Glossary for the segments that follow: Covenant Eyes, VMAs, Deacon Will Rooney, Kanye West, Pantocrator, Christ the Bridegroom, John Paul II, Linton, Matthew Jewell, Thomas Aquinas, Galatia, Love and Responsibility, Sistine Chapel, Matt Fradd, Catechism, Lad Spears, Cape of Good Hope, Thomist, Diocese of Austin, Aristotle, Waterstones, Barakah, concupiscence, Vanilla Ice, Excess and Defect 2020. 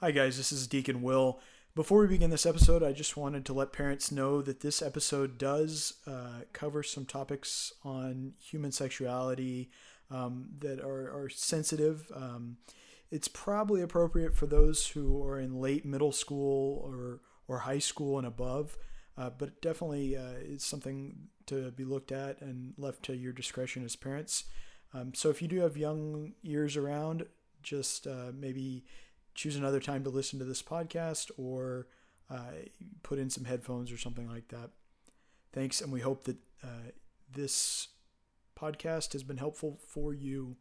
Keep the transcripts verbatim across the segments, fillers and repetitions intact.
Hi guys, this is Deacon Will. Before we begin this episode, I just wanted to let parents know that this episode does uh, cover some topics on human sexuality um, that are, are sensitive. Um, it's probably appropriate for those who are in late middle school or, or high school and above, uh, but definitely uh, it's something to be looked at and left to your discretion as parents. Um, so if you do have young ears around, just uh, maybe choose another time to listen to this podcast or uh, put in some headphones or something like that. Thanks, and we hope that uh, this podcast has been helpful for you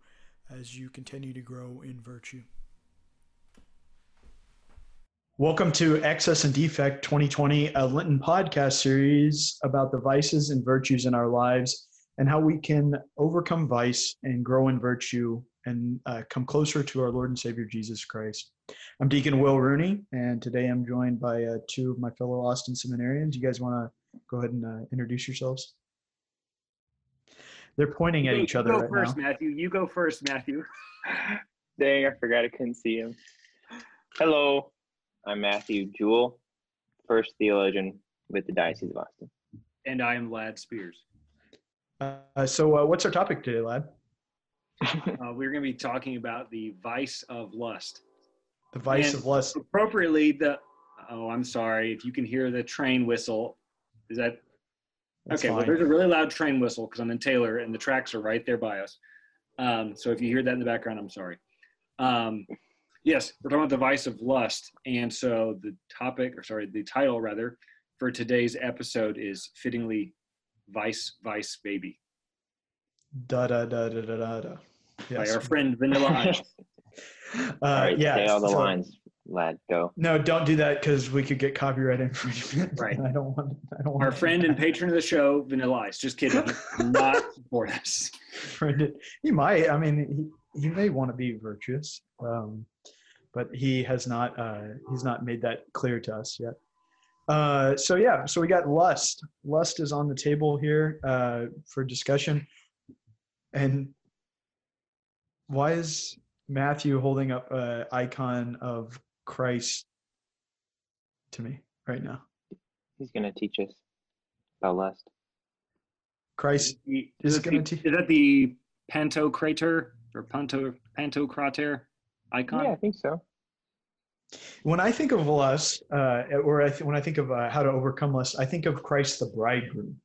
as you continue to grow in virtue. Welcome to Excess and Defect twenty twenty, a Linton podcast series about the vices and virtues in our lives and how we can overcome vice and grow in virtue and uh, come closer to our Lord and Savior, Jesus Christ. I'm Deacon Will Rooney, and today I'm joined by uh, two of my fellow Austin seminarians. You guys want to go ahead and uh, introduce yourselves? They're pointing at each other right now. You go first, Matthew. You go first, Matthew. Dang, I forgot I couldn't see him. Hello, I'm Matthew Jewell, first theologian with the Diocese of Austin. And I am Lad Spears. Uh, so uh, what's our topic today, Lad? uh, we're going to be talking about the vice of lust. The vice and of lust. Appropriately, the oh, I'm sorry if you can hear the train whistle. Is that That's okay? Fine. Well, there's a really loud train whistle because I'm in Taylor and the tracks are right there by us. Um, so if you hear that in the background, I'm sorry. Um, yes, we're talking about the vice of lust, and so the topic, or sorry, the title rather, for today's episode is fittingly, "Vice, Vice, Baby." Da da da da da da. Yes. By our friend Vanilla Ice. uh, right, yeah. Say all the so, lines, Lad. Go. No, don't do that because we could get copyright infringement. Right. I don't want. I don't want. Our friend and patron of the show, Vanilla Ice. Just kidding. Not support us. Friend, he might. I mean, he, he may want to be virtuous, um, but he has not. Uh, he's not made that clear to us yet. Uh, so yeah. So we got lust. Lust is on the table here uh, for discussion. And why is Matthew holding up an icon of Christ to me right now? He's going to teach us about lust. Christ is, is, gonna the, te- is that the Pantocrator or Panto Pantocrator icon? Yeah, I think so. When I think of lust, uh, or I th- when I think of uh, how to overcome lust, I think of Christ the Bridegroom.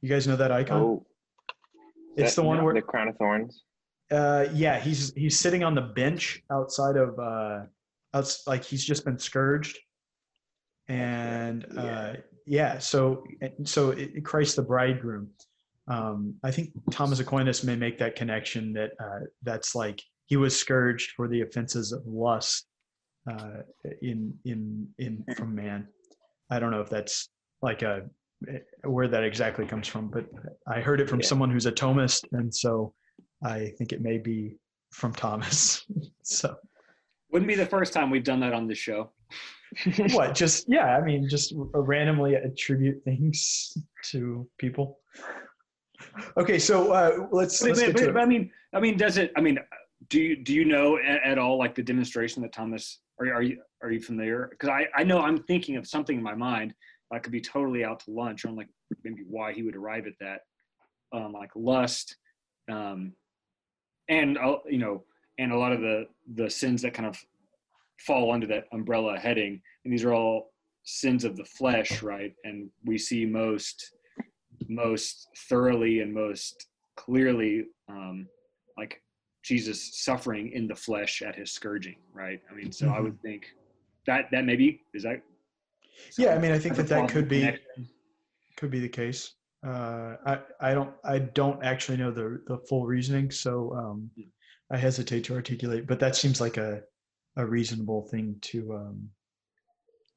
You guys know that icon? Oh. It's that, the one where the crown of thorns. Uh, yeah, he's he's sitting on the bench outside of, uh, outs- like he's just been scourged, and yeah, uh, yeah so so it, Christ the Bridegroom. Um, I think Thomas Aquinas may make that connection that uh, that's like he was scourged for the offenses of lust uh, in in in from man. I don't know if that's like a where that exactly comes from, but I heard it from yeah. someone who's a Thomist, and so I think it may be from Thomas. So, wouldn't be the first time we've done that on this show. What? Just yeah. I mean, just randomly attribute things to people. Okay, so uh, let's. Wait, let's wait, get wait, to but it. I mean, I mean, does it? I mean, do you do you know at, at all like the demonstration that Thomas? Are are you are you familiar? Because I I know I'm thinking of something in my mind. I could be totally out to lunch on like maybe why he would arrive at that, um, like lust, um, and I'll, you know, and a lot of the the sins that kind of fall under that umbrella heading, and these are all sins of the flesh, right? And we see most most thoroughly and most clearly, um, like Jesus suffering in the flesh at his scourging, right? I mean, so mm-hmm. I would think that that maybe is that. So yeah, I mean, I think that that could be could be the case. Uh, I I don't I don't actually know the the full reasoning, so um, I hesitate to articulate. But that seems like a a reasonable thing to um,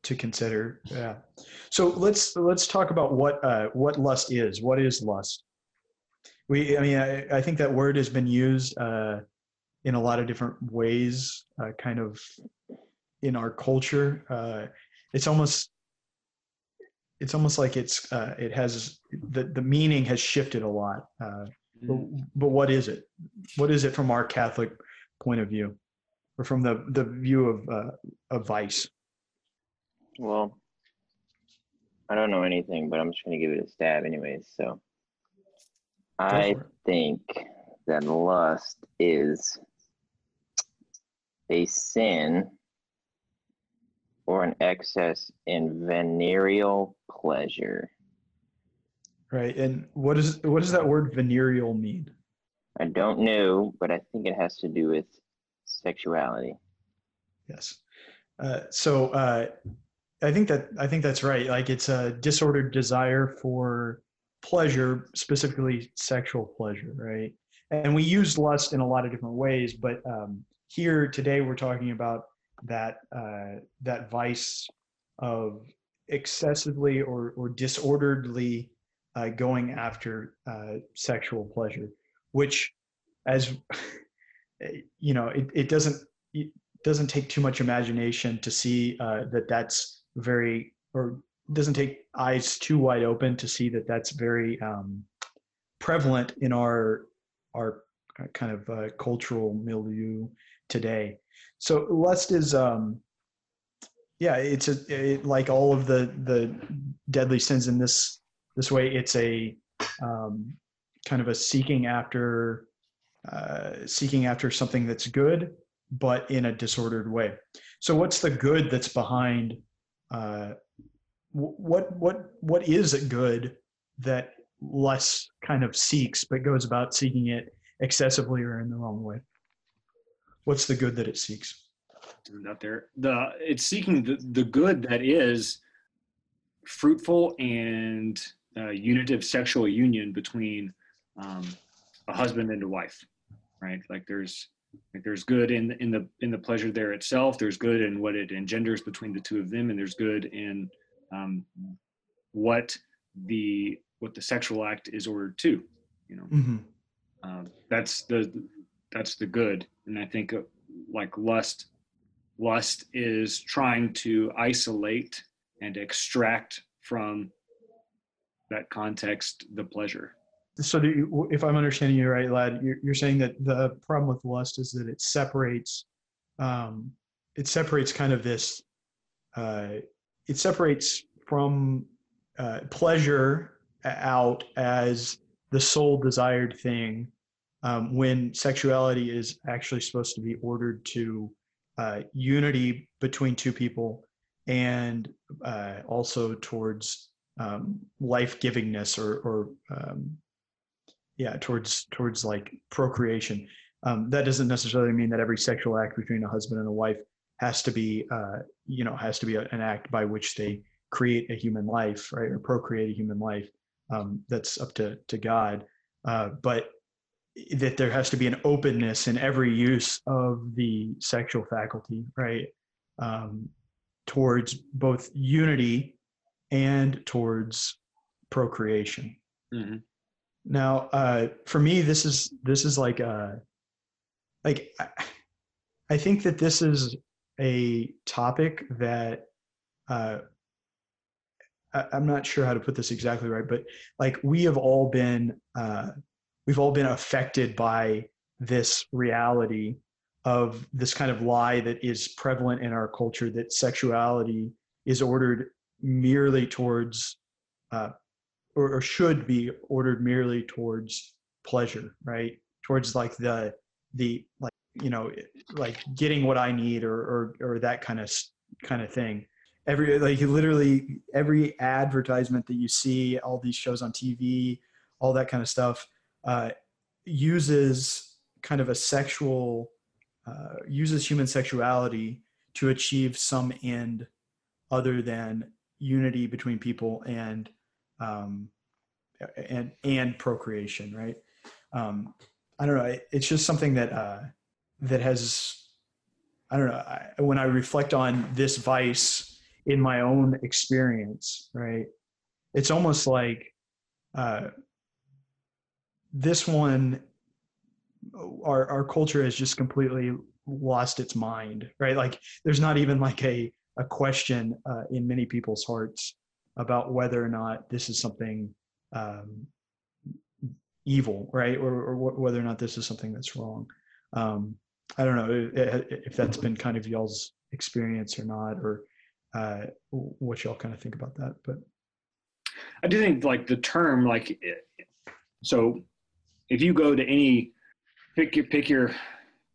to consider. Yeah. So let's let's talk about what uh, what lust is. What is lust? We I mean I, I think that word has been used uh, in a lot of different ways, uh, kind of in our culture. Uh, It's almost, it's almost like it's, uh, it has, the, the meaning has shifted a lot. Uh, but, but what is it? What is it from our Catholic point of view? or from the, the view of, uh, of vice? Well, I don't know anything, but I'm just going to give it a stab anyways. So I think that lust is a sin or an excess in venereal pleasure. Right. And what is, what does that word venereal mean? I don't know, but I think it has to do with sexuality. Yes. Uh, so uh, I think that I think that's right. Like, it's a disordered desire for pleasure, specifically sexual pleasure, right? And we use lust in a lot of different ways, but um, here today we're talking about that uh, that vice of excessively or or disorderly uh, going after uh, sexual pleasure, which, as you know, it, it doesn't it doesn't take too much imagination to see uh, that that's very, or doesn't take eyes too wide open to see that that's very um, prevalent in our our kind of uh, cultural milieu today. So lust is, um, yeah, it's a, it, like all of the the deadly sins in this this way. It's a um, kind of a seeking after uh, seeking after something that's good, but in a disordered way. So what's the good that's behind? Uh, what what what is a good that lust kind of seeks, but goes about seeking it excessively or in the wrong way? What's the good that it seeks? Not there. The it's seeking the, the good that is fruitful and uh, unitive sexual union between um, a husband and a wife, right? Like there's like there's good in in the in the pleasure there itself. There's good in what it engenders between the two of them, and there's good in um, what the what the sexual act is ordered to. You know, mm-hmm. uh, that's the that's the good. And I think uh, like lust, lust is trying to isolate and extract from that context the pleasure. So do you, if I'm understanding you right, Lad, you're, you're saying that the problem with lust is that it separates, um, it separates kind of this, uh, it separates from uh, pleasure out as the sole desired thing. Um, when sexuality is actually supposed to be ordered to uh, unity between two people and uh, also towards um, life-givingness or, or um, yeah, towards towards like procreation. Um, that doesn't necessarily mean that every sexual act between a husband and a wife has to be, uh, you know, has to be an act by which they create a human life, right, or procreate a human life. Um, that's up to, to God. Uh, but that there has to be an openness in every use of the sexual faculty, right? Um, towards both unity and towards procreation. Mm-hmm. Now, uh, for me, this is, this is like, a, like, I think that this is a topic that, uh, I, I'm not sure how to put this exactly right, but like we have all been, uh, We've all been affected by this reality of this kind of lie that is prevalent in our culture, that sexuality is ordered merely towards, uh, or, or should be ordered merely towards pleasure, right? Towards like the, the like, you know, like getting what I need or, or, or that kind of, kind of thing. Every, like literally every advertisement that you see, all these shows on T V, all that kind of stuff, Uh, uses kind of a sexual, uh, uses human sexuality to achieve some end other than unity between people and um, and and procreation, right? Um, I don't know. It, it's just something that uh, that has, I don't know. I, when I reflect on this vice in my own experience, right? It's almost like. Uh, This one, our our culture has just completely lost its mind, right? Like, there's not even like a a question uh, in many people's hearts about whether or not this is something um, evil, right? Or, or whether or not this is something that's wrong. Um, I don't know if that's been kind of y'all's experience or not, or uh, what y'all kind of think about that. But I do think like the term, like, so if you go to any, pick your, pick your,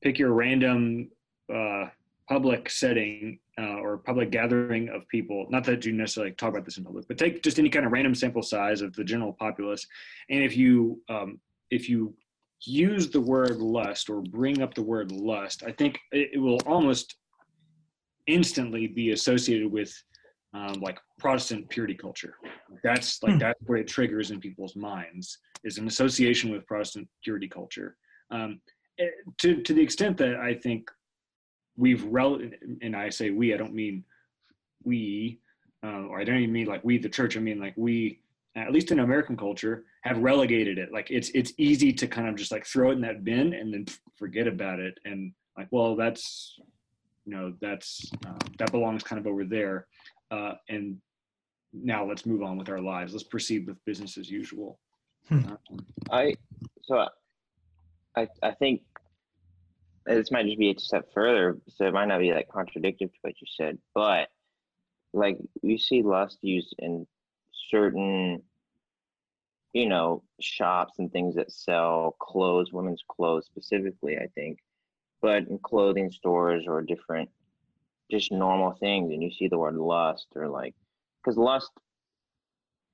pick your random uh, public setting uh, or public gathering of people, not that you necessarily talk about this in public, but take just any kind of random sample size of the general populace. And if you, um, if you use the word lust or bring up the word lust, I think it, it will almost instantly be associated with um, like Protestant purity culture. That's like, that's where it triggers in people's minds, is an association with Protestant purity culture. Um, to, to the extent that I think we've, rel and I say we, I don't mean we, uh, or I don't even mean like we, the church, I mean like we, at least in American culture, have relegated it. Like it's, it's easy to kind of just like throw it in that bin and then forget about it. And like, well, that's, you know, that's, uh, that belongs kind of over there. Uh, and now let's move on with our lives. Let's proceed with business as usual. Hmm. Um, I, so I, I think this might just be a step further. So it might not be like contradictory to what you said, but like we see lust used in certain, you know, shops and things that sell clothes, women's clothes specifically, I think, but in clothing stores or different, just normal things. And you see the word lust, or like, because lust,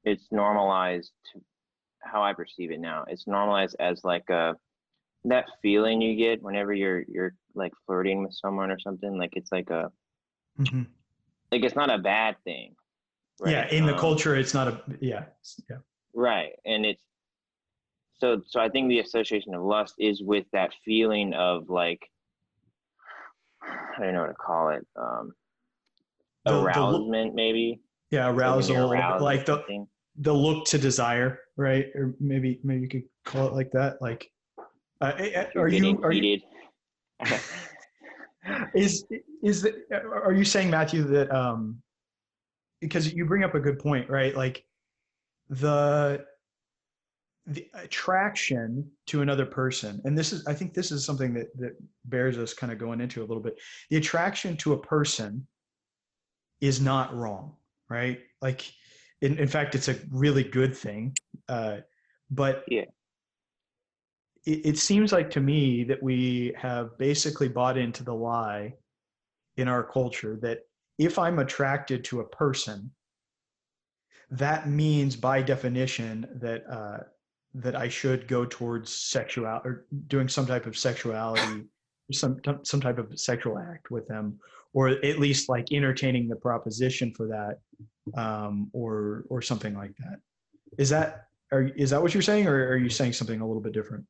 it's normalized to how I perceive it now. It's normalized as like a, that feeling you get whenever you're, you're like flirting with someone or something. Like, it's like a, mm-hmm. like, it's not a bad thing. Right? Yeah, in the um, culture, it's not a, yeah, yeah. Right, and it's, so, so I think the association of lust is with that feeling of like, I don't know what to call it, um, the, arousement the, maybe? Yeah, arousal, like the, the look to desire, right? Or maybe, maybe you could call it like that, like, uh, are you, are you, is, is the, are you saying, Matthew, that, um, because you bring up a good point, right? Like the, the attraction to another person. And this is, I think this is something that, that bears us kind of going into a little bit. The attraction to a person is not wrong, right? Like, in, in fact, it's a really good thing. Uh, but yeah. it, it seems like to me that we have basically bought into the lie in our culture that if I'm attracted to a person, that means by definition that uh, that I should go towards sexual or doing some type of sexuality, some some type of sexual act with them, or at least like entertaining the proposition for that, um, or or something like that. Is that are, is that what you're saying, or are you saying something a little bit different?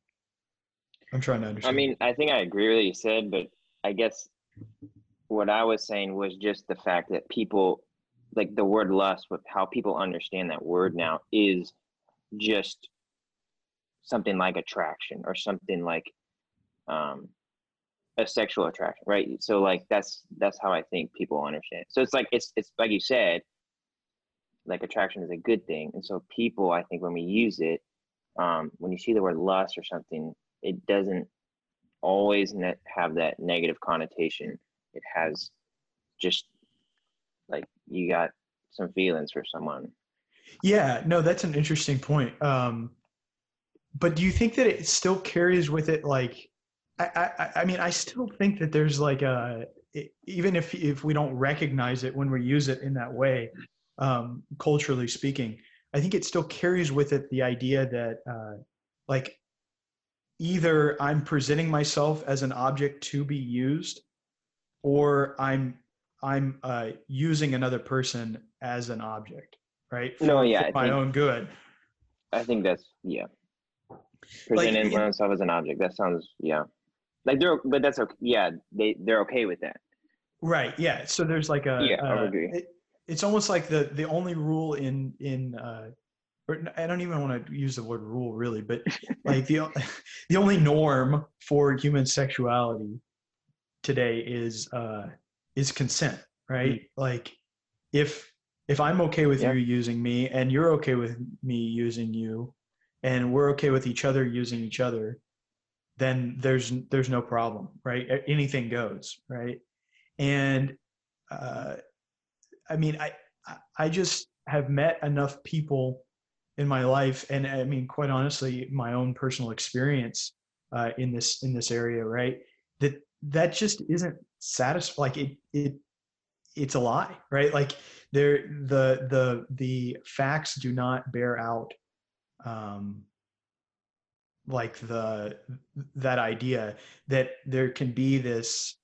I'm trying to understand. I mean, I think I agree with what you said, but I guess what I was saying was just the fact that people, like the word lust, with how people understand that word now, is just something like attraction or something like um, a sexual attraction, right? So like that's that's how I think people understand it. So it's like it's it's like you said, like attraction is a good thing, and so people, I think when we use it, um, when you see the word lust or something, it doesn't always net have that negative connotation. It has just like you got some feelings for someone. Yeah, no, that's an interesting point. Um, but do you think that it still carries with it? Like, I, I, I mean, I still think that there's like a, it, even if, if we don't recognize it when we use it in that way, um, culturally speaking, I think it still carries with it the idea that uh, like either I'm presenting myself as an object to be used, or I'm I'm uh, using another person as an object, right? For, no, yeah, for my think, own good. I think that's yeah. Presenting like, myself yeah. as an object. That sounds yeah. Like they're but that's okay. Yeah, they they're okay with that. Right. Yeah. So there's like a yeah. Uh, I agree. It, it's almost like the the only rule in in. Uh, or I don't even want to use the word rule really, but like the the only norm for human sexuality today is uh is consent, right? Mm-hmm. Like if if I'm okay with yeah. you using me and you're okay with me using you and we're okay with each other using each other, then there's there's no problem, right? Anything goes, right? And uh, I mean, I I just have met enough people in my life, and I mean, quite honestly, my own personal experience uh, in this in this area, right? That that just isn't satisf- like it it it's a lie, right? Like there the the the facts do not bear out um, like the that idea that there can be this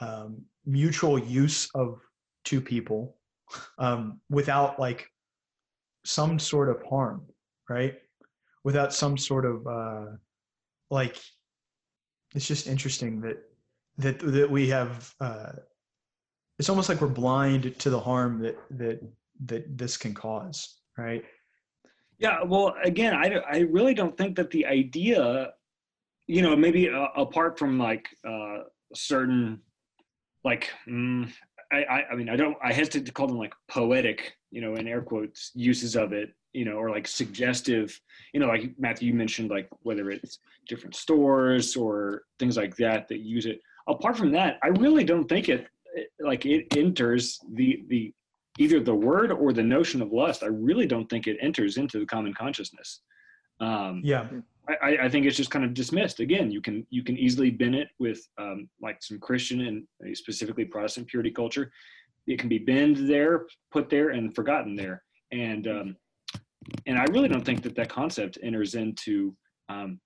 um, mutual use of two people um, without like some sort of harm, right? Without some sort of uh, like, it's just interesting that that that we have. Uh, it's almost like we're blind to the harm that that that this can cause, right? Yeah. Well, again, I I really don't think that the idea, you know, maybe uh, apart from like uh, certain, like mm, I, I I mean I don't I hesitate to call them like poetic, you know, in air quotes, uses of it, you know, or like suggestive, you know, like Matthew, you mentioned, like whether it's different stores or things like that that use it. Apart from that, I really don't think it, like it enters the, the either the word or the notion of lust. I really don't think it enters into the common consciousness. Um, yeah. I, I think it's just kind of dismissed. Again, you can you can easily bin it with um, like some Christian and specifically Protestant purity culture. It can be binned there, put there, and forgotten there. And um, and I really don't think that that concept enters into um,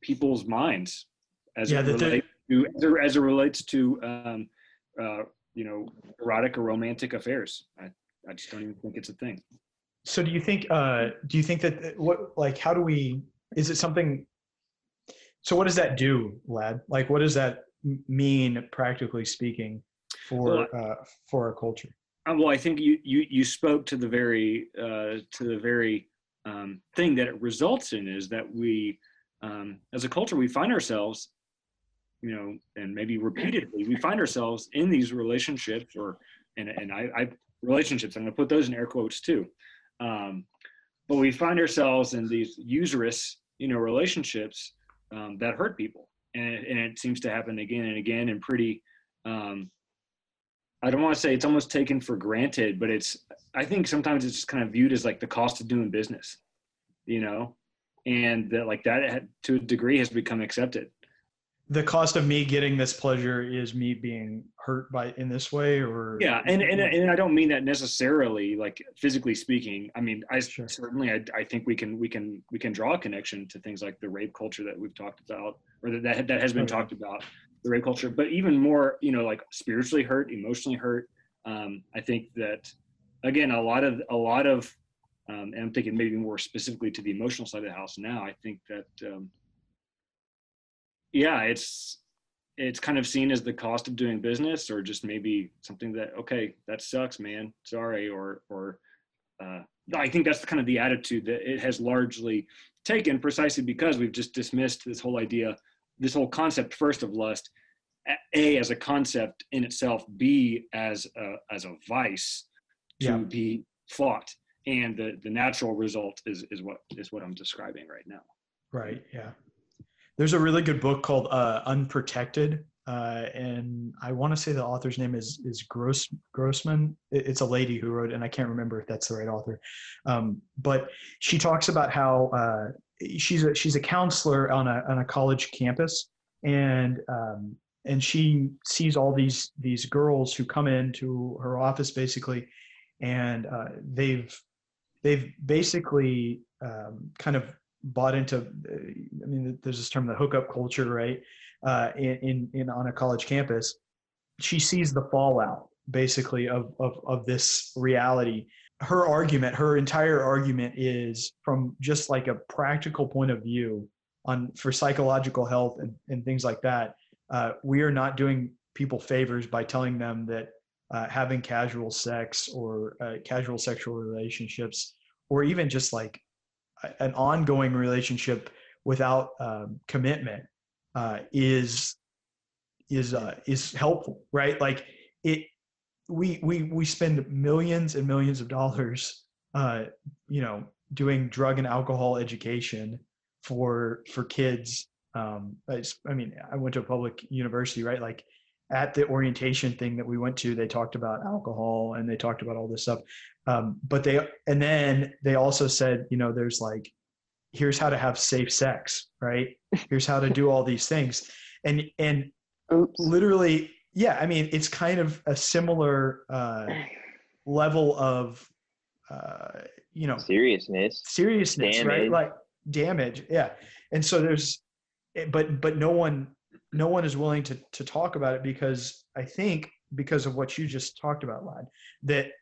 people's minds as yeah, it relates to as it, as it relates to um, uh, you know, erotic or romantic affairs. I, I just don't even think it's a thing. So do you think uh, do you think that what like how do we is it something? So what does that do, Lad? Like what does that mean practically speaking? For uh, for our culture. Um, well, I think you, you, you spoke to the very uh, to the very um, thing that it results in is that we, um, as a culture, we find ourselves, you know, and maybe repeatedly, we find ourselves in these relationships, or and and I, I relationships. I'm going to put those in air quotes too, um, but we find ourselves in these usurious, you know, relationships um, that hurt people, and and it seems to happen again and again, and pretty. Um, I don't want to say it's almost taken for granted, but it's, I think sometimes it's just kind of viewed as like the cost of doing business, you know, and that like that had, to a degree has become accepted. The cost of me getting this pleasure is me being hurt by in this way or. Yeah. And, and, and I don't mean that necessarily like physically speaking. I mean, I sure. certainly, I, I think we can, we can, we can draw a connection to things like the rape culture that we've talked about, or that, that, that has been okay. talked about. The rape culture, but even more, you know, like spiritually hurt, emotionally hurt. Um, I think that, again, a lot of, a lot of, um, and I'm thinking maybe more specifically to the emotional side of the house now. I think that, um, yeah, it's, it's kind of seen as the cost of doing business, or just maybe something that, okay, that sucks, man. Sorry. Or, or, uh, I think that's kind of the attitude that it has largely taken, precisely because we've just dismissed this whole idea this whole concept first of lust, A, as a concept in itself, B, as a, as a vice to yeah. be fought. And the, the natural result is, is what, is what I'm describing right now. Right. Yeah. There's a really good book called uh, Unprotected. Uh, and I want to say the author's name is, is Gross Grossman. It's a lady who wrote, and I can't remember if that's the right author. Um, but she talks about how, uh, she's a, she's a counselor on a, on a college campus. And, um, and she sees all these, these girls who come into her office basically, and, uh, they've, they've basically, um, kind of bought into, I mean, there's this term, the hookup culture, right. Uh, in, in, in on a college campus, she sees the fallout basically of, of, of this reality. Her argument, her entire argument is from just like a practical point of view on for psychological health and, and things like that. Uh, we are not doing people favors by telling them that uh, having casual sex or uh, casual sexual relationships, or even just like an ongoing relationship without um, commitment uh, is, is, uh, is helpful, right? Like it, we we we spend millions and millions of dollars, uh, you know, doing drug and alcohol education for for kids. Um, I, just, I mean, I went to a public university, right? Like at the orientation thing that we went to, they talked about alcohol and they talked about all this stuff. Um, but they, and then they also said, you know, there's like, here's how to have safe sex, right? Here's how to do all these things. And, and Oops. literally, yeah, I mean, it's kind of a similar uh, level of, uh, you know, seriousness, seriousness, damage. right? Like damage. Yeah. And so there's, but, but no one, no one is willing to, to talk about it because I think because of what you just talked about, Lad, that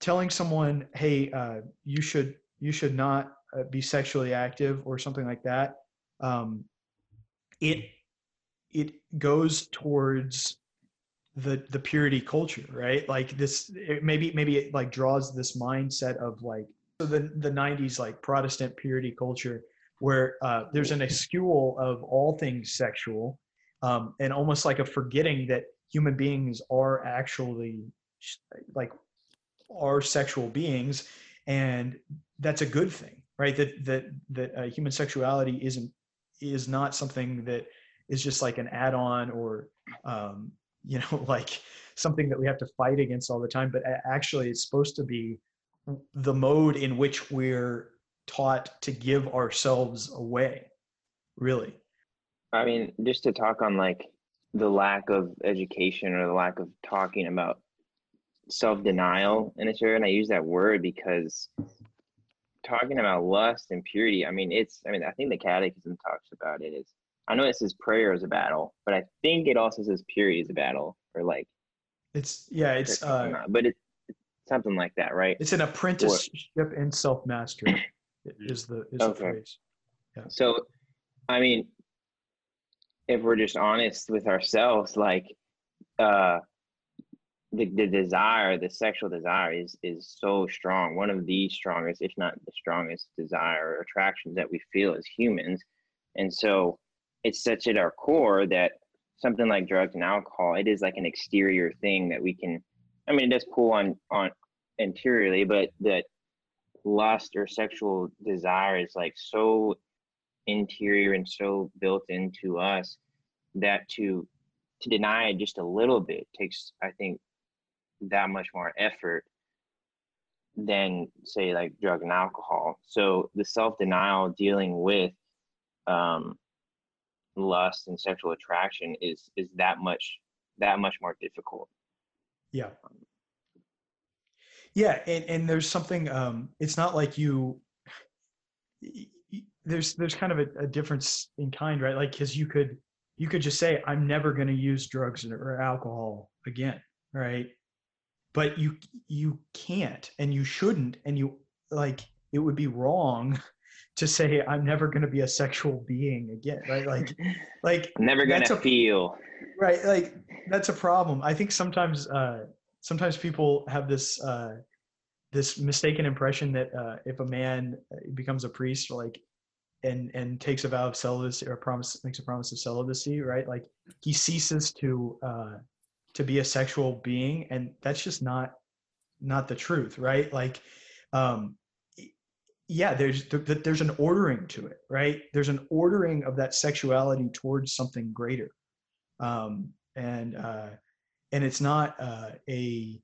telling someone, hey, uh, you should, you should not uh, be sexually active or something like that. Um, it, it goes towards the, the purity culture, right? Like this, it maybe, maybe it like draws this mindset of like, so the, the nineties, like Protestant purity culture, where uh, there's an eschewal of all things sexual, um, and almost like a forgetting that human beings are actually like are sexual beings, and that's a good thing, right? That that that uh, human sexuality isn't is not something that is just like an add-on or um, you know, like something that we have to fight against all the time. But actually, it's supposed to be the mode in which we're taught to give ourselves away, really. I mean, just to talk on like the lack of education or the lack of talking about self-denial in a certain, and I use that word because talking about lust and purity, I mean, it's, I mean, I think the catechism talks about it is, I know it says prayer is a battle, but I think it also says purity is a battle, or like, it's, yeah, it's, uh, not, but it's something like that, right? It's an apprenticeship or, in self-mastery. Is the is okay. the phrase. Yeah. So, I mean, if we're just honest with ourselves, like uh, the the desire, the sexual desire is is so strong. One of the strongest, if not the strongest, desire or attractions that we feel as humans, and so it's such at our core that something like drugs and alcohol, it is like an exterior thing that we can. I mean, it does pull on on interiorly, but that. Lust or sexual desire is like so interior and so built into us that to to deny it just a little bit takes, I think, that much more effort than say like drug and alcohol. So the self-denial dealing with um lust and sexual attraction is is that much that much more difficult. Yeah. Yeah. And, and there's something, um, it's not like you, there's, there's kind of a, a difference in kind, right? Like, cause you could, you could just say, I'm never going to use drugs or alcohol again. Right. But you, you can't, and you shouldn't. And you like, it would be wrong to say, I'm never going to be a sexual being again. Right. Like, like never going to feel right. Like that's a problem. I think sometimes, uh, sometimes people have this uh, this mistaken impression that uh, if a man becomes a priest, like, and and takes a vow of celibacy or a promise makes a promise of celibacy, right? Like he ceases to uh, to be a sexual being, and that's just not not the truth, right? Like, um, yeah, there's there's an ordering to it, right? There's an ordering of that sexuality towards something greater, um, and. Uh, And it's not uh, a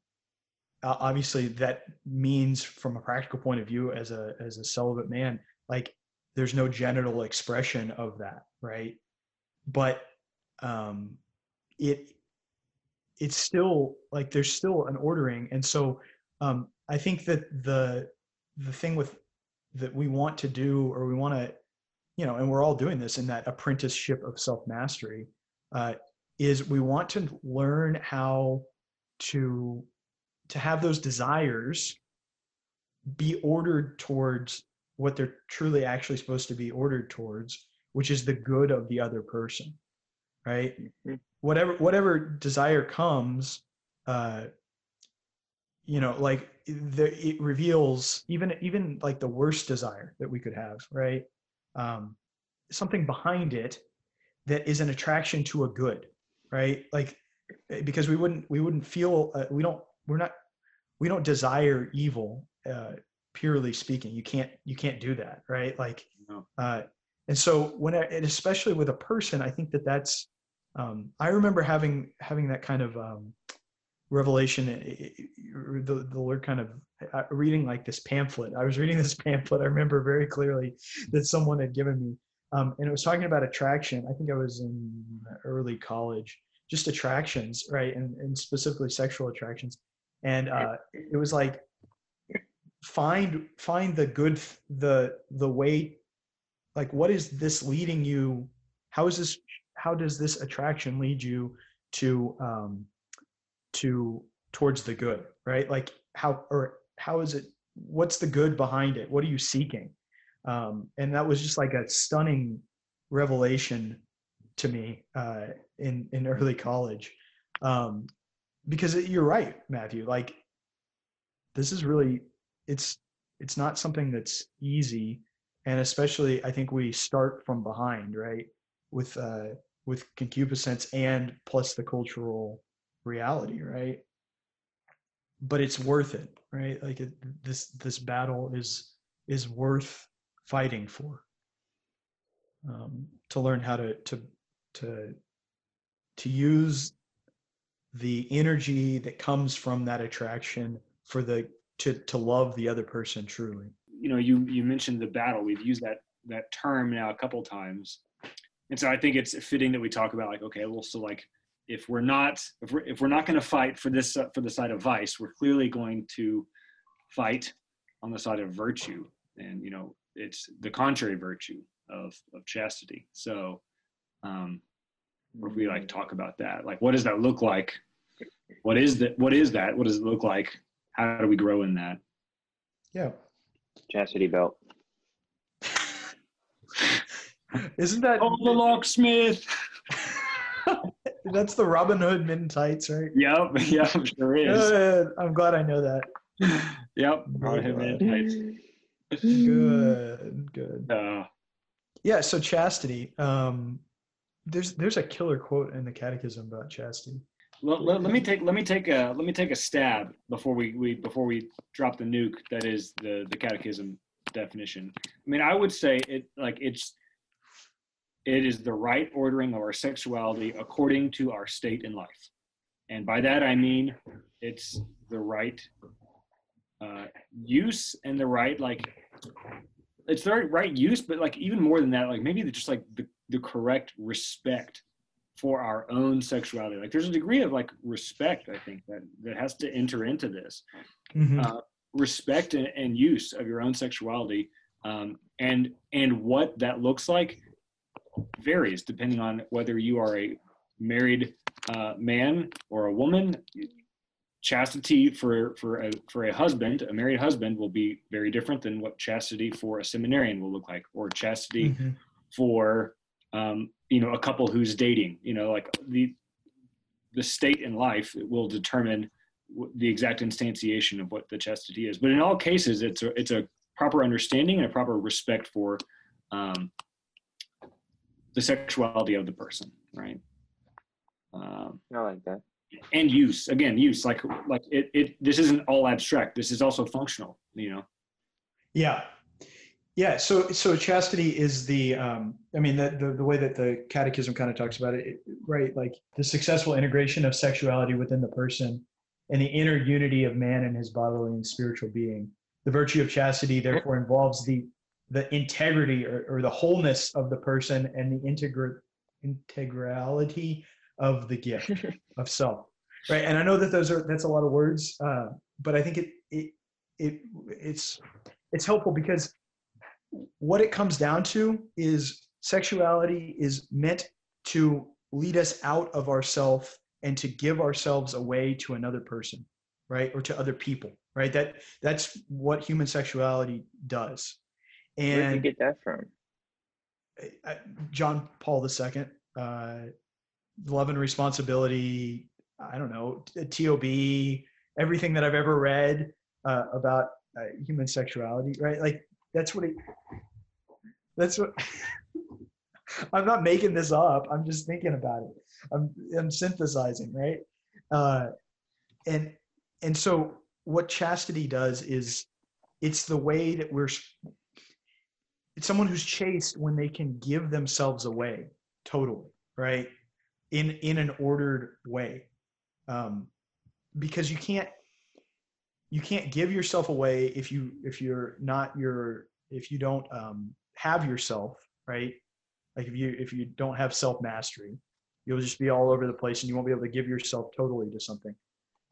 uh, obviously that means from a practical point of view as a as a celibate man, like there's no genital expression of that, right? But um, it it's still like there's still an ordering, and so um, I think that the the thing with that we want to do or we want to, you know, and we're all doing this in that apprenticeship of self-mastery. Uh, is we want to learn how to to have those desires be ordered towards what they're truly actually supposed to be ordered towards, which is the good of the other person, right? Mm-hmm. Whatever whatever desire comes, uh, you know, like the, it reveals even even like the worst desire that we could have, right? Um, something behind it that is an attraction to a good. Right, like, because we wouldn't, we wouldn't feel, uh, we don't, we're not, we don't desire evil, uh, purely speaking. You can't, you can't do that, right? Like, no. uh, And so when I, and especially with a person, I think that that's, um, I remember having, having that kind of um, revelation, the, the Lord kind of reading like this pamphlet. I was reading this pamphlet. I remember very clearly that someone had given me, um, and it was talking about attraction. I think I was in early college, just attractions, right? And, and specifically sexual attractions. And uh, it was like, find, find the good, the, the way, like, what is this leading you? How is this, how does this attraction lead you to, um, to, towards the good, right? Like how, or how is it, what's the good behind it? What are you seeking? Um, and that was just like a stunning revelation to me, uh, in, in early college. Um, because it, you're right, Matthew, like this is really, it's, it's not something that's easy. And especially I think we start from behind, right? With, uh, with concupiscence and plus the cultural reality, right? But it's worth it, right? Like it, this, this battle is, is worth fighting for, um, to learn how to, to, to, to use the energy that comes from that attraction for the, to, to love the other person truly. You know, you, you mentioned the battle. We've used that, that term now a couple times. And so I think it's fitting that we talk about like, okay, well, so like, if we're not, if we're, if we're not going to fight for this, uh, for the side of vice, we're clearly going to fight on the side of virtue. And, you know, it's the contrary virtue of, of chastity. So, um, if we like talk about that, like, what does that look like? What is that? What is that? What does it look like? How do we grow in that? Yeah. Chastity belt. Isn't that oh the locksmith? That's the Robin Hood men tights, right? Yep, yeah, sure is. Good. I'm glad I know that. Yep, Robin Hood men tights. Good, good. Uh, yeah, so chastity. Um, there's there's a killer quote in the Catechism about chastity. Let, let, let me take let me take a let me take a stab before we, we before we drop the nuke that is the, the Catechism definition. I mean, I would say it like it's it is the right ordering of our sexuality according to our state in life, and by that I mean it's the right uh, use and the right like it's the right use, but like even more than that, like maybe just like the, the correct respect for our own sexuality. Like there's a degree of like respect, I think that, that has to enter into this. Mm-hmm. uh, respect and, and use of your own sexuality. Um, and, and what that looks like varies depending on whether you are a married uh, man or a woman. Chastity for, for a, for a husband, a married husband will be very different than what chastity for a seminarian will look like, or chastity mm-hmm. for, um, you know, a couple who's dating, you know, like the the state in life will determine w- the exact instantiation of what the chastity is. But in all cases, it's a, it's a proper understanding and a proper respect for um, the sexuality of the person, right? Um, I like that. And use, again, use, like like it, it. This isn't all abstract. This is also functional, you know? Yeah. Yeah, so so chastity is the, um, I mean, the, the, the way that the Catechism kind of talks about it, right? Like the successful integration of sexuality within the person and the inner unity of man and his bodily and spiritual being. The virtue of chastity, therefore, involves the the integrity or, or the wholeness of the person and the integra- integrality of the gift of self, right? And I know that those are, that's a lot of words, uh, but I think it it it it's it's helpful because what it comes down to is sexuality is meant to lead us out of ourselves and to give ourselves away to another person, right? Or to other people, right? That that's what human sexuality does. And where did you get that from? John Paul the Second, uh, Love and Responsibility, I don't know, T O B, everything that I've ever read uh, about uh, human sexuality, right? Like, That's what it, that's what, I'm not making this up. I'm just thinking about it. I'm, I'm synthesizing, right? Uh, and, and so what chastity does is it's the way that we're, It's someone who's chaste when they can give themselves away totally, right? In in an ordered way, um, because you can't you can't give yourself away if you if you're not your if you don't um, have yourself, right? Like if you if you don't have self-mastery, you'll just be all over the place and you won't be able to give yourself totally to something.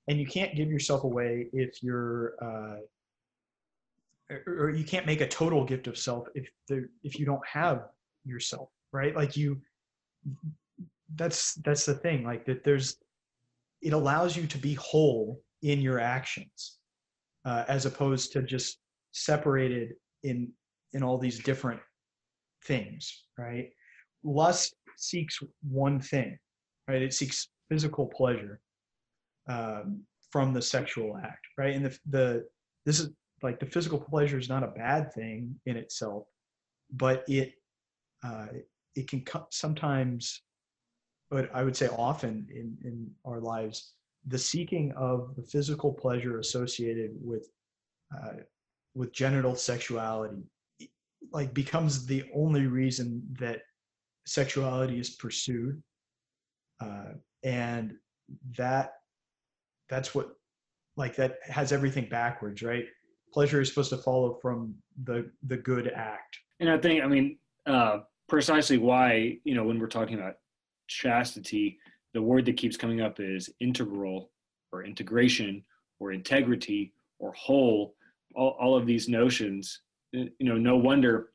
And you can't give yourself away if you're, uh, or you can't make a total gift of self if the if you don't have yourself, right? Like you, that's that's the thing. Like that, there's, it allows you to be whole in your actions, uh, as opposed to just separated in in all these different things, right? Lust seeks one thing, right? It seeks physical pleasure um, from the sexual act, right? And the the this is like the physical pleasure is not a bad thing in itself, but it uh, it can co- sometimes, but I would say often in in our lives, the seeking of the physical pleasure associated with uh, with genital sexuality, it, like becomes the only reason that sexuality is pursued, uh, and that that's what, like that has everything backwards, right? Pleasure is supposed to follow from the the good act. And I think, I mean, uh, precisely why, you know, when we're talking about chastity, the word that keeps coming up is integral or integration or integrity or whole, all, all of these notions, you know, no wonder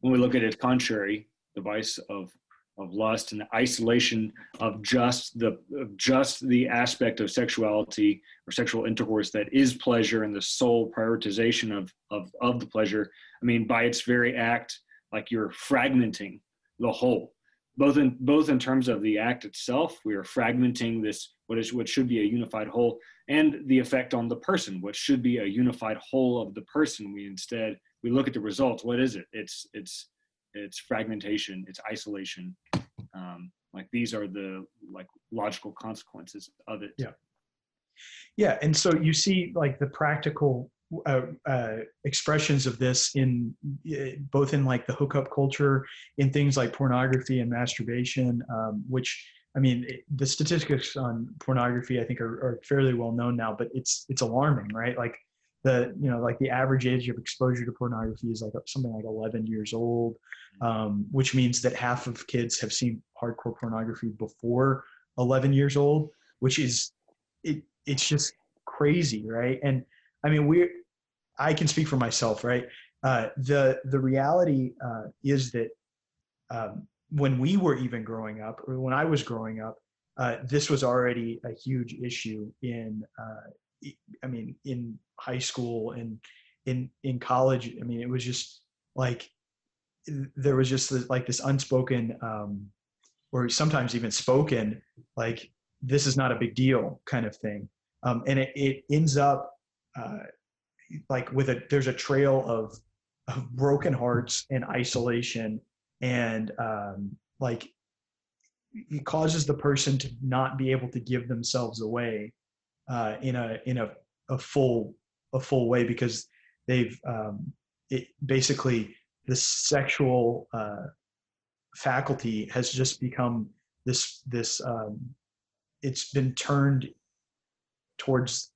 when we look at it contrary, the vice of, of lust and the isolation of just the of just the aspect of sexuality or sexual intercourse that is pleasure and the sole prioritization of, of, of the pleasure. I mean, by its very act, like you're fragmenting the whole, both in both in terms of the act itself, we are fragmenting this, what is what should be a unified whole, and the effect on the person, what should be a unified whole of the person. We instead, we look at the results. What is it? It's, it's, it's fragmentation, it's isolation. Um, like these are the like logical consequences of it. Yeah. Yeah. And so you see like the practical uh, uh, expressions of this in uh, both in like the hookup culture, in things like pornography and masturbation, um, which, I mean, it, the statistics on pornography, I think are, are fairly well known now, but it's, it's alarming, right? Like the, you know, like the average age of exposure to pornography is like something like eleven years old. Um, which means that half of kids have seen hardcore pornography before eleven years old, which is, it, it's just crazy, right? And I mean, we, I can speak for myself, right? Uh, the the reality uh, is that um, when we were even growing up, or when I was growing up, uh, this was already a huge issue in, uh, I mean, in high school and in in college. I mean, it was just like, there was just this, like this unspoken um, or sometimes even spoken, like, this is not a big deal kind of thing. Um, and it, it ends up uh, like with a, there's a trail of, of broken hearts and isolation, and um, like it causes the person to not be able to give themselves away uh, in a, in a, a full, a full way, because they've um, it basically, the sexual uh, faculty has just become this, this um, it's been turned towards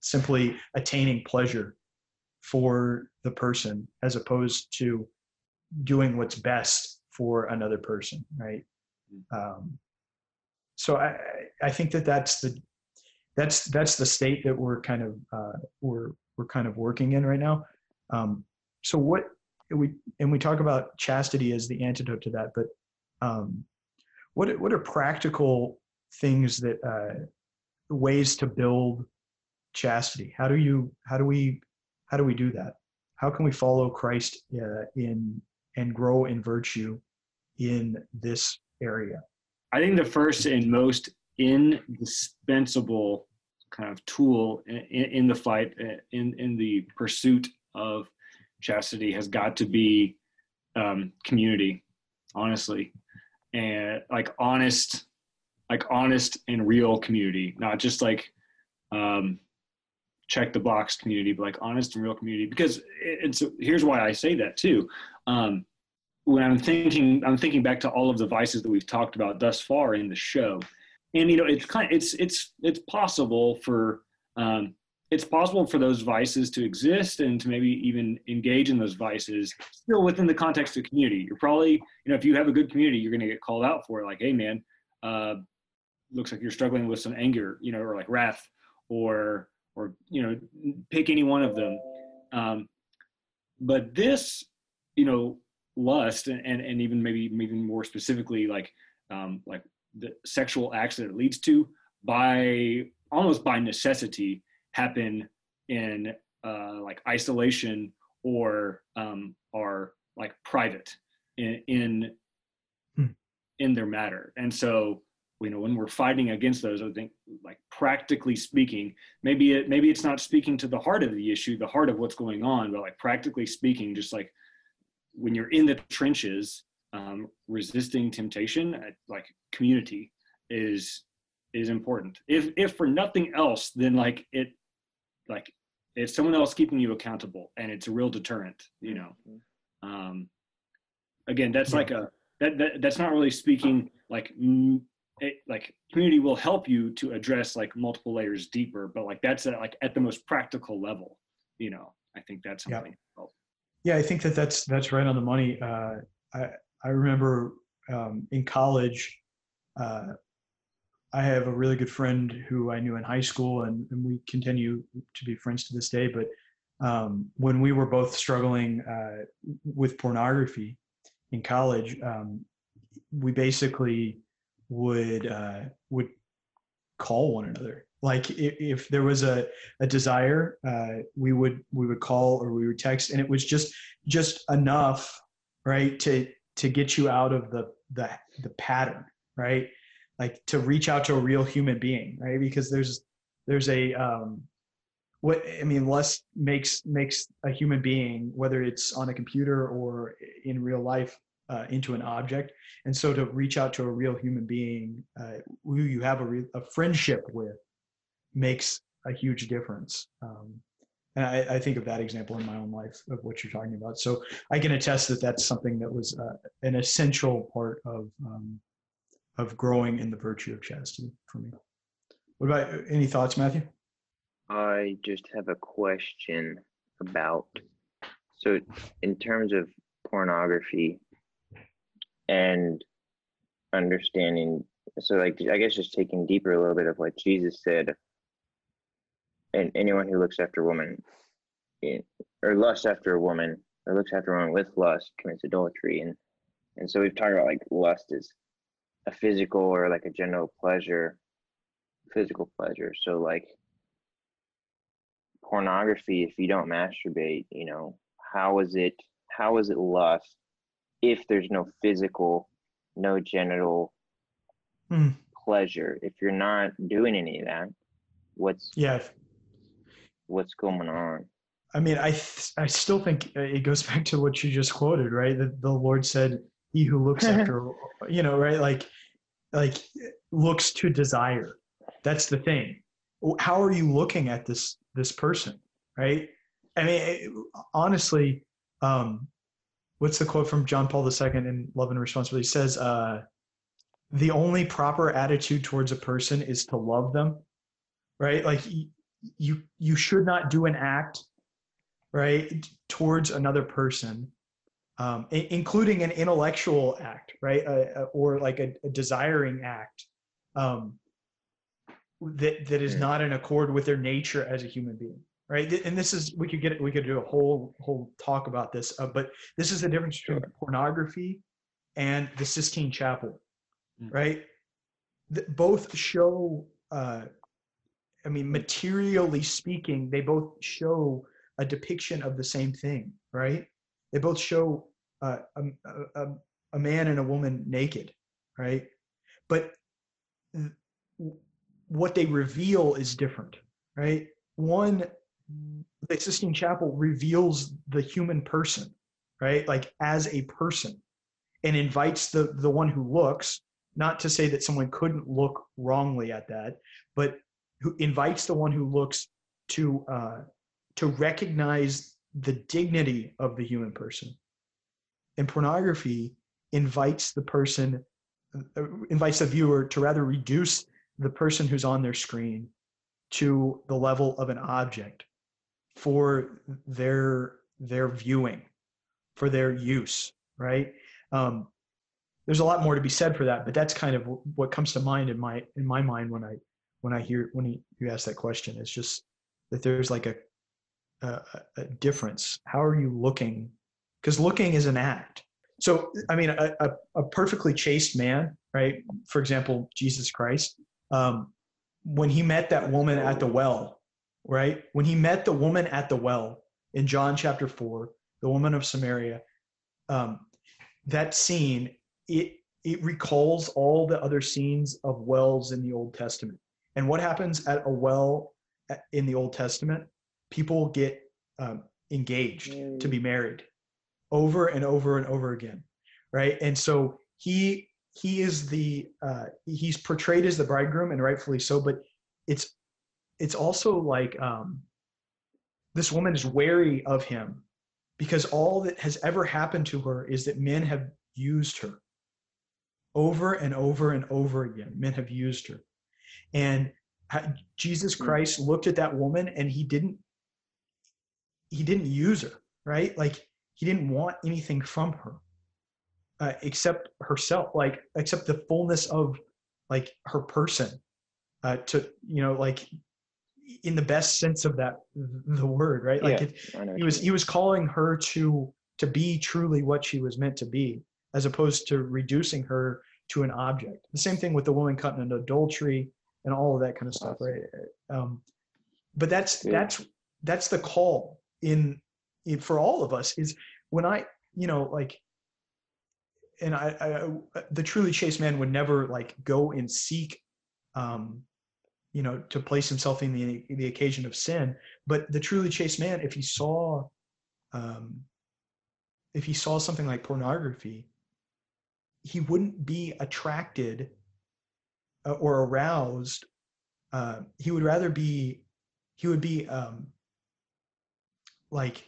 simply attaining pleasure for the person, as opposed to doing what's best for another person, right? Um, so I, I think that that's the, that's, that's the state that we're kind of, uh, we're, we're kind of working in right now. Um, so what, We and we talk about chastity as the antidote to that, but um, what what are practical things that uh, ways to build chastity? How do you how do we how do we do that? How can we follow Christ uh, in and grow in virtue in this area? I think the first and most indispensable kind of tool in, in the fight in in the pursuit of chastity has got to be um, community, honestly, and like honest, like honest and real community, not just like um, check the box community, but like honest and real community. Because it's, here's why I say that too. Um, when I'm thinking, I'm thinking back to all of the vices that we've talked about thus far in the show. And, you know, it's kind of, it's, it's, it's possible for, um, it's possible for those vices to exist and to maybe even engage in those vices still within the context of community. You're probably, you know, if you have a good community, you're going to get called out for it. Like, hey man, uh, looks like you're struggling with some anger, you know, or like wrath, or, or, you know, pick any one of them. Um, but this, you know, lust and, and, and even maybe even more specifically, like, um, like the sexual acts that it leads to by almost by necessity happen in, uh, like isolation or, um, are like private in, in, hmm. in their matter. And so, you know, when we're fighting against those, I think, like practically speaking, maybe it, maybe it's not speaking to the heart of the issue, the heart of what's going on, but like practically speaking, just like when you're in the trenches, um, resisting temptation, like community is, is important. If, if for nothing else, then like it, like it's someone else keeping you accountable, and it's a real deterrent, you know? Um, again, that's like a, that, that that's not really speaking like, m- It, like community will help you to address like multiple layers deeper, but like that's a, like at the most practical level, you know, I think that's something. Yeah, yeah I think that that's, that's right on the money. Uh, I, I remember um, in college, uh, I have a really good friend who I knew in high school, and, and we continue to be friends to this day. But um, when we were both struggling uh, with pornography in college, um, we basically would uh would call one another. Like if, if there was a a desire, uh we would we would call or we would text, and it was just just enough, right, to to get you out of the the the pattern, right? Like to reach out to a real human being, right? Because there's there's a um what I mean lust makes makes a human being, whether it's on a computer or in real life, Uh, into an object. And so to reach out to a real human being uh, who you have a, re- a friendship with makes a huge difference. Um, and I, I think of that example in my own life of what you're talking about. So I can attest that that's something that was uh, an essential part of um, of growing in the virtue of chastity for me. What about, any thoughts, Matthew? I just have a question about, so in terms of pornography, and understanding, so like, I guess just taking deeper a little bit of what Jesus said, and anyone who looks after a woman, or lusts after a woman, or looks after a woman with lust, commits adultery. And and so we've talked about like lust is a physical or like a general pleasure, physical pleasure. So like pornography, if you don't masturbate, you know, how is it, how is it lust? If there's no physical, no genital mm. pleasure, if you're not doing any of that, what's yeah, what's going on? I mean, I th- I still think it goes back to what you just quoted, right? That the Lord said, "He who looks after," you know, right? Like, like looks to desire. That's the thing. How are you looking at this this person, right? I mean, it, honestly. Um, What's the quote from John Paul the Second in Love and Responsibility? He says, uh, the only proper attitude towards a person is to love them, right? Like you, you should not do an act, right, towards another person, um, I- including an intellectual act, right, uh, or like a, a desiring act um, that that is not in accord with their nature as a human being. Right, and this is we could get we could do a whole whole talk about this, uh, but this is the difference between sure. pornography and the Sistine Chapel, mm. right? The, both show, uh, I mean, materially speaking, they both show a depiction of the same thing, right? They both show uh, a, a a man and a woman naked, right? But th- what they reveal is different, right? One. The Sistine Chapel reveals the human person, right? Like as a person, and invites the, the one who looks, not to say that someone couldn't look wrongly at that, but who invites the one who looks to uh, to recognize the dignity of the human person. And pornography invites the person, uh, invites the viewer to rather reduce the person who's on their screen to the level of an object for their their viewing, for their use, right? Um, there's a lot more to be said for that, but that's kind of what comes to mind in my in my mind when I when I hear when he, you ask that question. It's just that there's like a a, a difference. How are you looking? Because looking is an act. So I mean, a, a, a perfectly chaste man, right? For example, Jesus Christ, um, when he met that woman at the well, right? When he met the woman at the well in John chapter four, the woman of Samaria, um, that scene, it it recalls all the other scenes of wells in the Old Testament. And what happens at a well in the Old Testament? People get um, engaged to be married over and over and over again, right? And so he he is the uh, he's portrayed as the bridegroom, and rightfully so. But it's it's also like um, this woman is wary of him because all that has ever happened to her is that men have used her over and over and over again. Men have used her, and Jesus Christ looked at that woman, and he didn't he didn't use her, right? Like, he didn't want anything from her uh, except herself, like except the fullness of like her person, uh, to, you know, like in the best sense of that, the word, right? Like, yeah, if, I know he was, he was calling her to, to be truly what she was meant to be, as opposed to reducing her to an object. The same thing with the woman caught in adultery and all of that kind of stuff. Right. Um, but that's, yeah. that's, that's the call in, in for all of us, is when I, you know, like, and I, I, the truly chaste man would never like go and seek, um, you know, to place himself in the, in the occasion of sin. But the truly chaste man, if he saw, um, if he saw something like pornography, he wouldn't be attracted uh, or aroused. Uh, he would rather be, he would be um, like,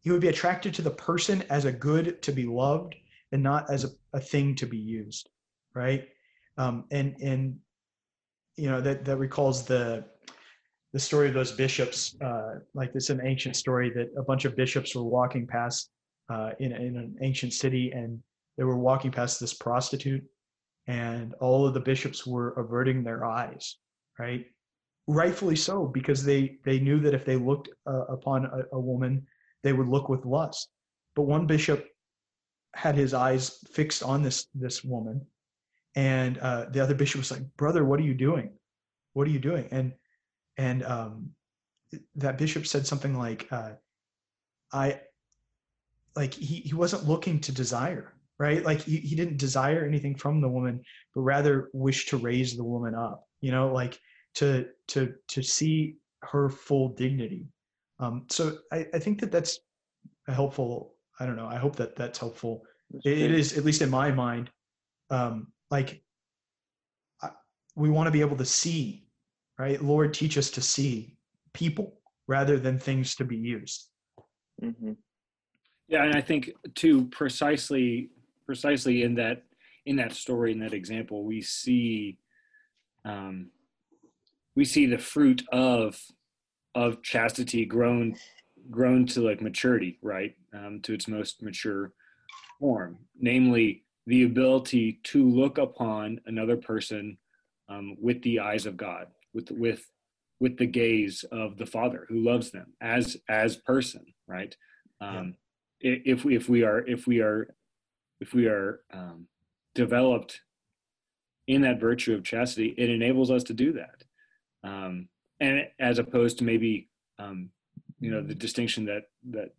he would be attracted to the person as a good to be loved, and not as a, a thing to be used, right? Um, and, and, you know, that, that recalls the, the story of those bishops. Uh, like, it's an ancient story that a bunch of bishops were walking past uh, in, in an ancient city, and they were walking past this prostitute, and all of the bishops were averting their eyes, right? Rightfully so, because they, they knew that if they looked uh, upon a, a woman, they would look with lust. But one bishop had his eyes fixed on this, this woman. And uh, the other bishop was like, "Brother, what are you doing? What are you doing?" And and um, that bishop said something like, uh, "I like he he wasn't looking to desire, right? Like he, he didn't desire anything from the woman, but rather wished to raise the woman up, you know, like to to to see her full dignity." Um, so I, I think that that's a helpful. I don't know. I hope that that's helpful. It, it is, at least in my mind. Um, Like, we want to be able to see, right? Lord, teach us to see people rather than things to be used. Mm-hmm. Yeah, and I think too, precisely, precisely in that in that story, in that example, we see, um, we see the fruit of of chastity grown grown to like maturity, right? Um, to its most mature form, namely, the ability to look upon another person um, with the eyes of God, with with with the gaze of the Father who loves them as as person, right? Um, yeah. If we if we are if we are if we are um, developed in that virtue of chastity, it enables us to do that, um, and as opposed to maybe um, you know, the distinction that that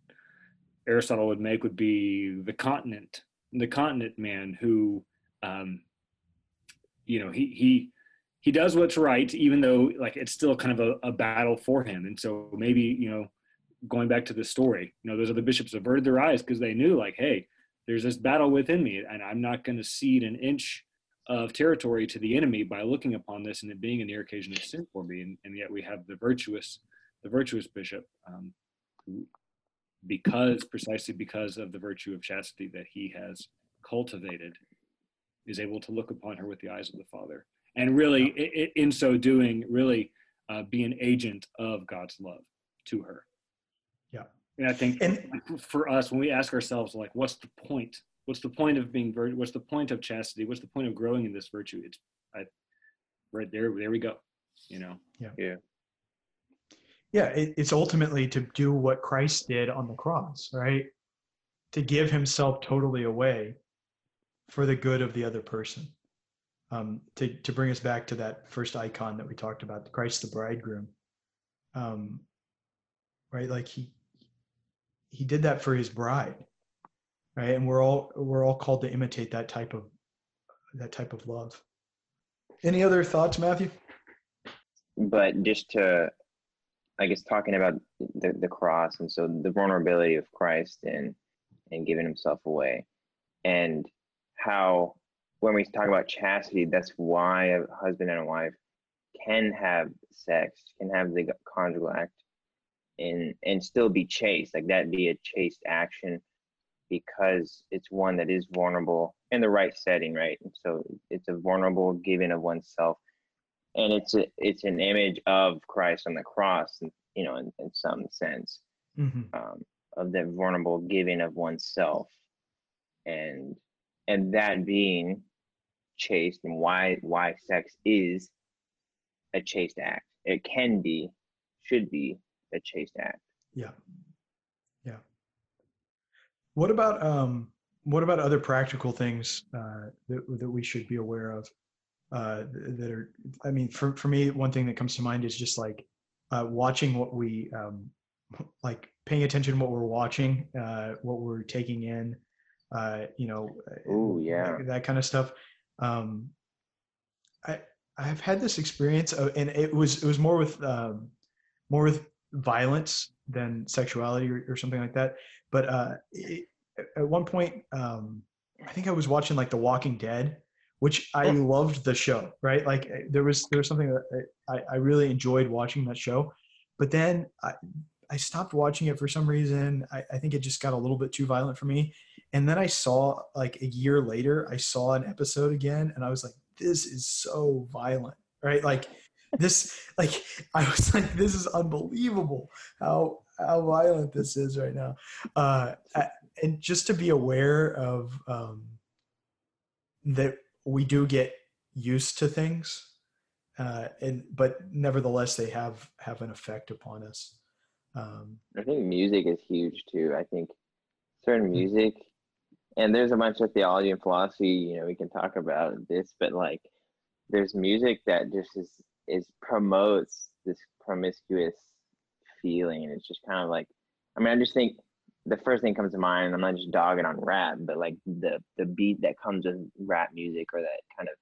Aristotle would make would be the continent. The continent man who, um, you know, he, he, he does what's right, even though like it's still kind of a, a battle for him. And so maybe, you know, going back to the story, you know, those other bishops averted their eyes because they knew like, hey, there's this battle within me, and I'm not going to cede an inch of territory to the enemy by looking upon this and it being an near occasion of sin for me. And, and yet we have the virtuous the virtuous bishop, um, who, because precisely because of the virtue of chastity that he has cultivated, is able to look upon her with the eyes of the Father, and really, yeah. it, it, in so doing, really uh, be an agent of God's love to her. Yeah, and I think and, for us, when we ask ourselves, like, what's the point? What's the point of being virtuous? What's the point of chastity? What's the point of growing in this virtue? It's I, right there. There we go. You know. Yeah. Yeah. Yeah, it, it's ultimately to do what Christ did on the cross, right? To give himself totally away for the good of the other person. Um, to, to bring us back to that first icon that we talked about, Christ the Bridegroom. Um, right, like he he did that for his bride, right? And we're all we're all called to imitate that type of that type of love. Any other thoughts, Matthew? But just to I guess talking about the, the cross, and so the vulnerability of Christ and and giving himself away, and how when we talk about chastity, that's why a husband and a wife can have sex, can have the conjugal act, and and still be chaste, like that be a chaste action, because it's one that is vulnerable in the right setting, right? And so it's a vulnerable giving of oneself. And it's a, it's an image of Christ on the cross, you know, in, in some sense, mm-hmm. um, of the vulnerable giving of oneself, and and that being chaste, and why why sex is a chaste act. It can be, should be a chaste act. Yeah, yeah. What about um? What about other practical things uh, that that we should be aware of? Uh, that are, I mean, for, for me, one thing that comes to mind is just like uh, watching what we, um, like paying attention to what we're watching, uh, what we're taking in, uh, you know, Ooh, yeah. that, that kind of stuff. Um, I, I've had this experience of, and it was, it was more with, um, more with violence than sexuality or, or something like that. But uh, it, at one point, um, I think I was watching like The Walking Dead, which I loved the show, right? Like there was there was something that I, I really enjoyed watching that show, but then I, I stopped watching it for some reason. I, I think it just got a little bit too violent for me. And then I saw like a year later, I saw an episode again, and I was like, this is so violent, right? Like this, like I was like, this is unbelievable how how violent this is right now. Uh, I, and just to be aware of um, that. We do get used to things, uh, and but nevertheless, they have, have an effect upon us. Um, I think music is huge too. I think certain music, and there's a bunch of theology and philosophy, you know, we can talk about this, but like there's music that just is, is promotes this promiscuous feeling. It's just kind of like, I mean, I just think the first thing comes to mind, I'm not just dogging on rap, but like the the beat that comes with rap music, or that kind of,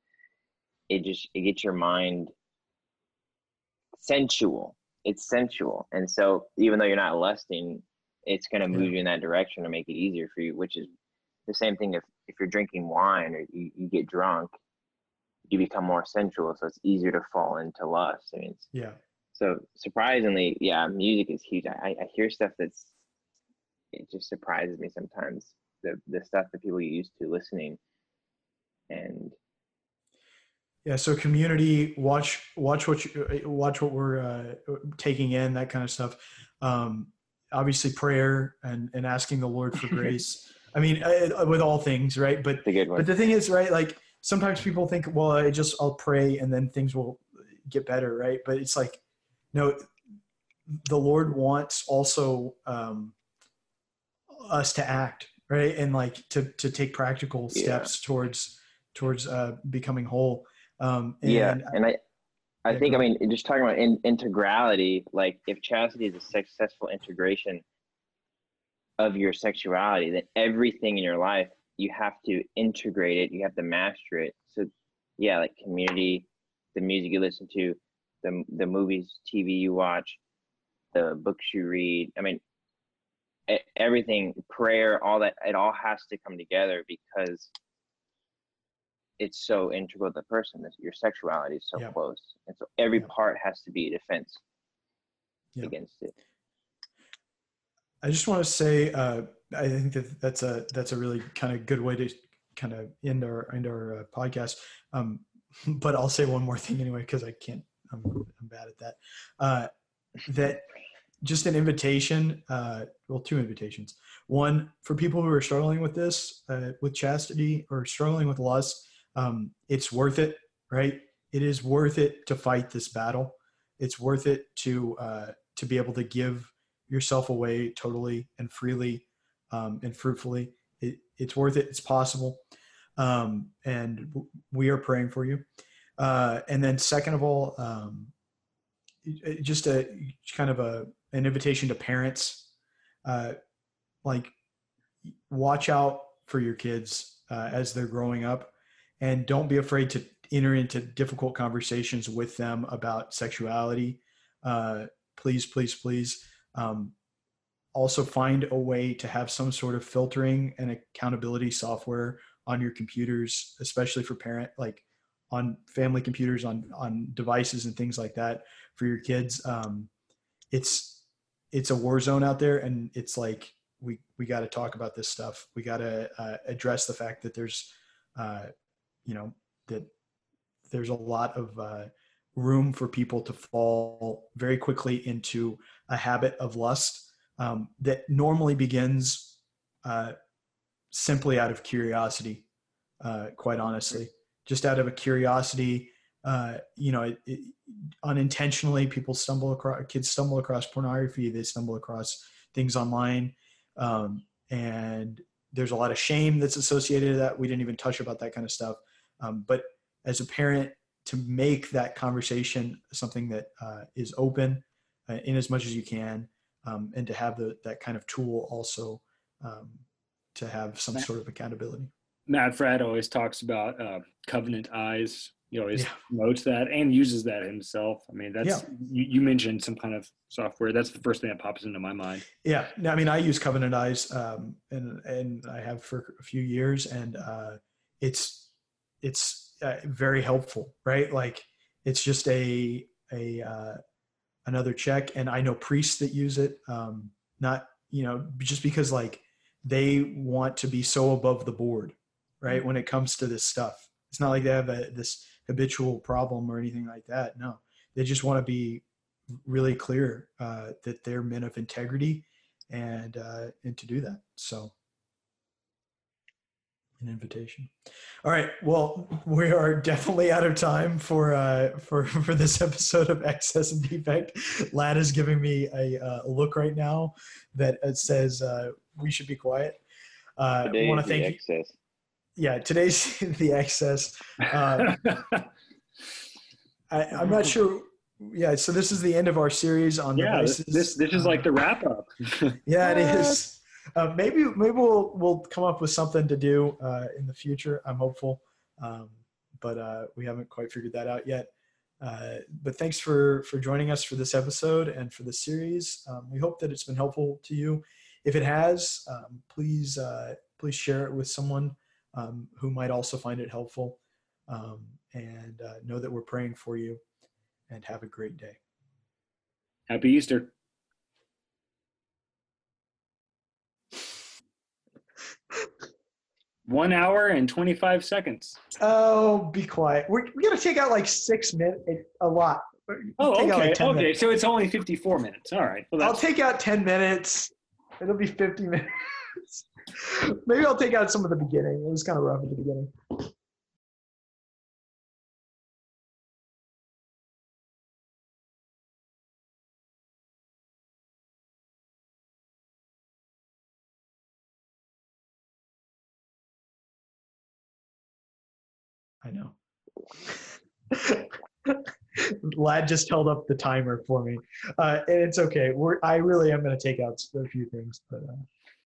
it just, it gets your mind sensual. It's sensual. And so even though you're not lusting, it's going to move you in that direction to make it easier for you, which is the same thing if, if you're drinking wine or you, you get drunk, you become more sensual. So it's easier to fall into lust. I mean, it's, yeah. So surprisingly, yeah, music is huge. I, I hear stuff that's, it just surprises me sometimes, the the stuff that people are used to listening. And yeah, so community, watch watch what you, watch what we're uh, taking in, that kind of stuff. Um, obviously, prayer and and asking the Lord for grace. I mean, I, with all things, right? But the good one. But the thing is, right? Like sometimes people think, well, I just I'll pray and then things will get better, right? But it's like, no, the Lord wants also. Um, us to act, right? And like to to take practical steps yeah. towards towards uh becoming whole. Um and yeah and I I yeah, think I mean just talking about in, integrality, like if chastity is a successful integration of your sexuality, then everything in your life you have to integrate it, you have to master it. So yeah, like community, the music you listen to, the the movies, T V you watch, the books you read, I mean everything, prayer, all that, it all has to come together because it's so integral to the person. Your sexuality is so yeah. close, and so every yeah. part has to be a defense. yeah. against it. I just want to say, uh, I think that that's a, that's a really kind of good way to kind of end our, end our uh, podcast. Um, but I'll say one more thing anyway, cause I can't, I'm, I'm bad at that. Uh, that just an invitation, uh, well, two invitations. One, for people who are struggling with this, uh, with chastity or struggling with lust, um, it's worth it, right? It is worth it to fight this battle. It's worth it to, uh, to be able to give yourself away totally and freely, um, and fruitfully. It, it's worth it. It's possible. Um, and w- we are praying for you. Uh, and then second of all, um, it, it just a kind of a, an invitation to parents, uh, like watch out for your kids, uh, as they're growing up, and don't be afraid to enter into difficult conversations with them about sexuality. Uh, please, please, please. Um, also find a way to have some sort of filtering and accountability software on your computers, especially for parent, like on family computers, on, on devices and things like that for your kids. Um, it's, it's a war zone out there, and it's like, we, we got to talk about this stuff. We got to uh, address the fact that there's, uh, you know, that there's a lot of, uh, room for people to fall very quickly into a habit of lust, um, that normally begins uh, simply out of curiosity, uh, quite honestly, just out of a curiosity. Uh, you know, it, it, unintentionally, people stumble across, kids stumble across pornography, they stumble across things online. Um, and there's a lot of shame that's associated with that. We didn't even touch about that kind of stuff. Um, but as a parent, to make that conversation something that uh, is open uh, in as much as you can, um, and to have the, that kind of tool also, um, to have some sort of accountability. Matt Fradd always talks about uh, Covenant Eyes. He always yeah. promotes that and uses that himself. I mean, that's yeah. you, you mentioned some kind of software. That's the first thing that pops into my mind. Yeah, no, I mean, I use Covenant Eyes, um, and and I have for a few years, and uh, it's it's. Uh, very helpful, right? Like it's just a, a, uh, another check. And I know priests that use it. Um, not, you know, just because like they want to be so above the board, right? When it comes to this stuff, it's not like they have a, this habitual problem or anything like that. No, they just want to be really clear, uh, that they're men of integrity and, uh, and to do that. So an invitation. All right. Well, we are definitely out of time for uh, for for this episode of Excess and Defect. Lad is giving me a uh, look right now that it says uh, we should be quiet. Uh, I want to thank excess. you. Yeah, today's the excess. Uh, I, I'm not sure. Yeah, so this is the end of our series on yeah, devices. This, this this is like the wrap up. yeah, it is. Uh, maybe maybe we'll we'll come up with something to do uh, in the future. I'm hopeful, um, but uh, we haven't quite figured that out yet. Uh, but thanks for for joining us for this episode and for this series. Um, we hope that it's been helpful to you. If it has, um, please uh, please share it with someone um, who might also find it helpful. Um, and uh, know that we're praying for you. And have a great day. Happy Easter. One hour and twenty-five seconds. Oh, be quiet. We're, we're going to take out like six minutes, a lot. Oh, okay. Like okay, minutes. So it's only fifty-four minutes. All right. Well, I'll take out ten minutes. It'll be fifty minutes. Maybe I'll take out some of the beginning. It was kind of rough at the beginning. I know. Lad just held up the timer for me, uh, and it's okay. We're, I really am going to take out a few things, but. Uh...